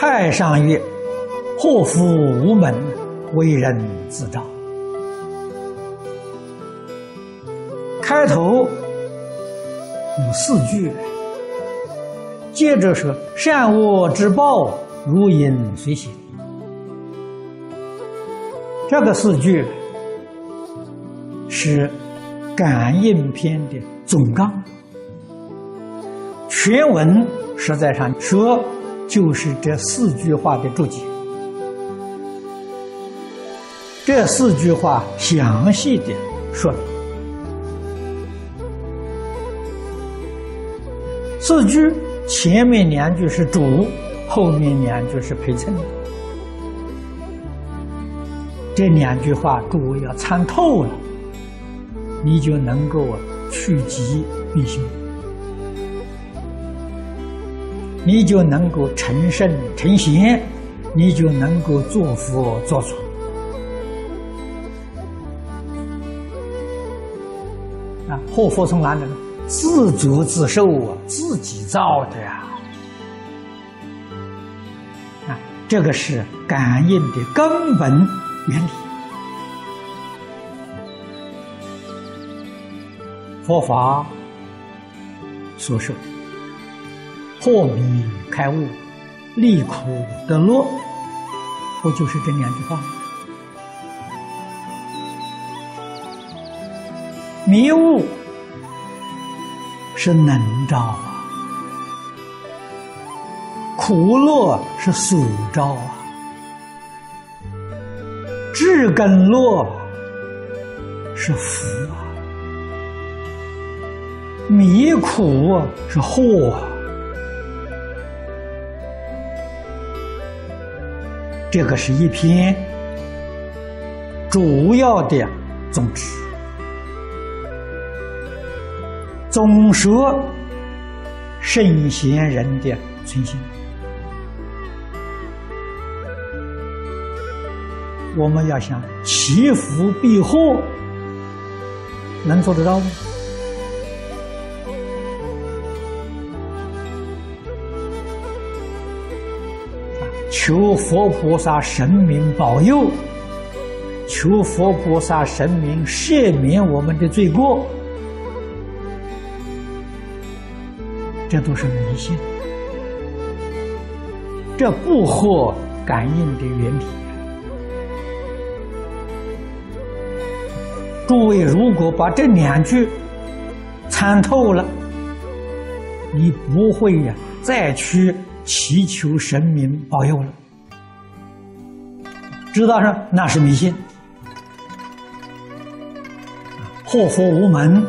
太上曰：“祸福无门，为人自照。”开头有四句，接着说：“善恶之报，如影随形。”这个四句是感应篇的总纲。全文实在上说，就是这四句话的注解。这四句话详细的说明。四句前面两句是主，后面两句是陪衬。这两句话诸位要参透了，你就能够趋吉避凶，你就能够成圣成贤，你就能够做佛做主。啊，祸福从哪里呢？自作自受啊，自己造的呀！啊，这个是感应的根本原理。佛法所说，破迷开悟，离苦得乐，不就是这两句话吗？迷悟是能招啊，苦乐是所招啊，智根乐是福啊，迷苦啊是祸啊。这个是一篇主要的宗旨，总说圣贤人的存心。我们要想祈福避祸，能做得到吗？求佛菩萨神明保佑，求佛菩萨神明赦免我们的罪过，这都是迷信，这不合感应的原理。诸位如果把这两句参透了，你不会再去祈求神明保佑了，知道是那是迷信。祸福无门，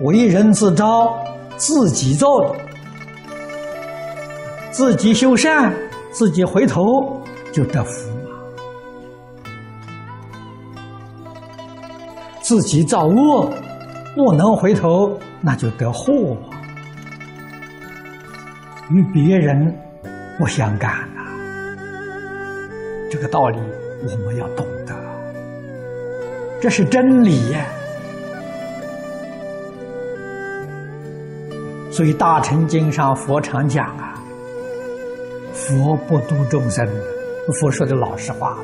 为人自招，自己造的，自己修善，自己回头就得福了。自己造恶，不能回头，那就得祸了。与别人不相干呐，这个道理我们要懂得，这是真理呀。所以《大乘经》上佛常讲啊，佛不度众生，佛说的老实话了。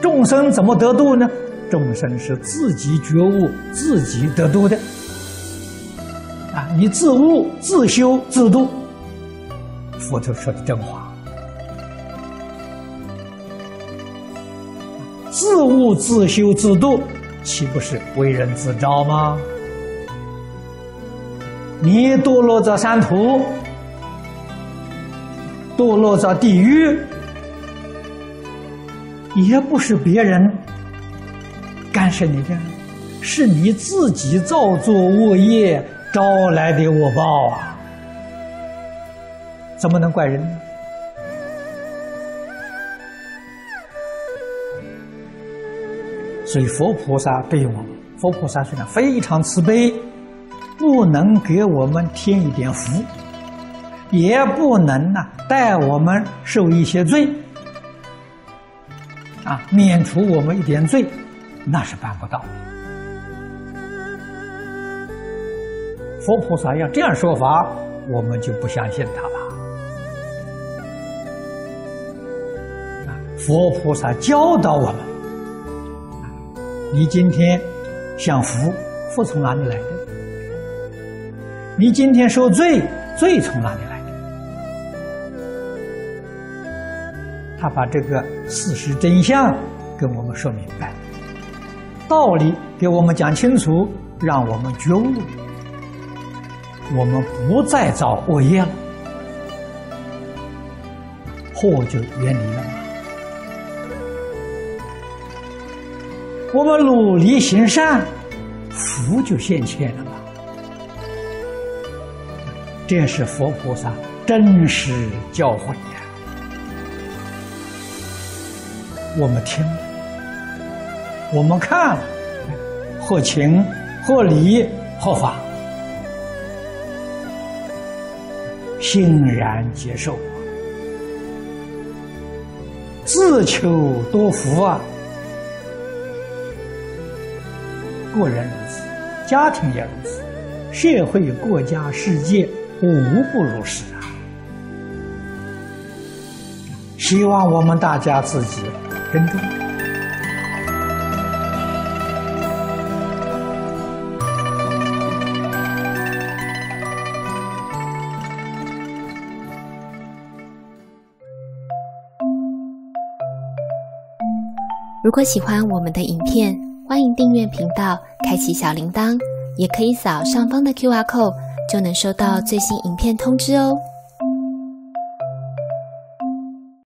众生怎么得度呢？众生是自己觉悟、自己得度的。啊，你自悟、自修、自度，佛陀说的真话。自悟、自修、自度，岂不是为人自招吗？你堕落在三途，堕落在地狱，也不是别人干涉你的，是你自己造作恶业招来的恶报啊！怎么能怪人呢？所以佛菩萨对我们，佛菩萨虽然非常慈悲，不能给我们添一点福，也不能带我们受一些罪，啊，免除我们一点罪，那是办不到的。佛菩萨要这样说法，我们就不相信他了。佛菩萨教导我们，你今天享福，福从哪里来的？你今天受罪，罪从哪里来的？他把这个事实真相跟我们说明白，道理给我们讲清楚，让我们觉悟，我们不再造恶业了，祸就远离了。我们努力行善，福就现前了。这是佛菩萨真实教诲的，我们听了，我们看了，合情、合理、合法，欣然接受，自求多福啊！个人如此，家庭也如此，社会、国家、世界。无不如是啊！希望我们大家自己跟踪。如果喜欢我们的影片，欢迎订阅频道，开启小铃铛，也可以扫上方的 QR Code。就能收到最新影片通知哦。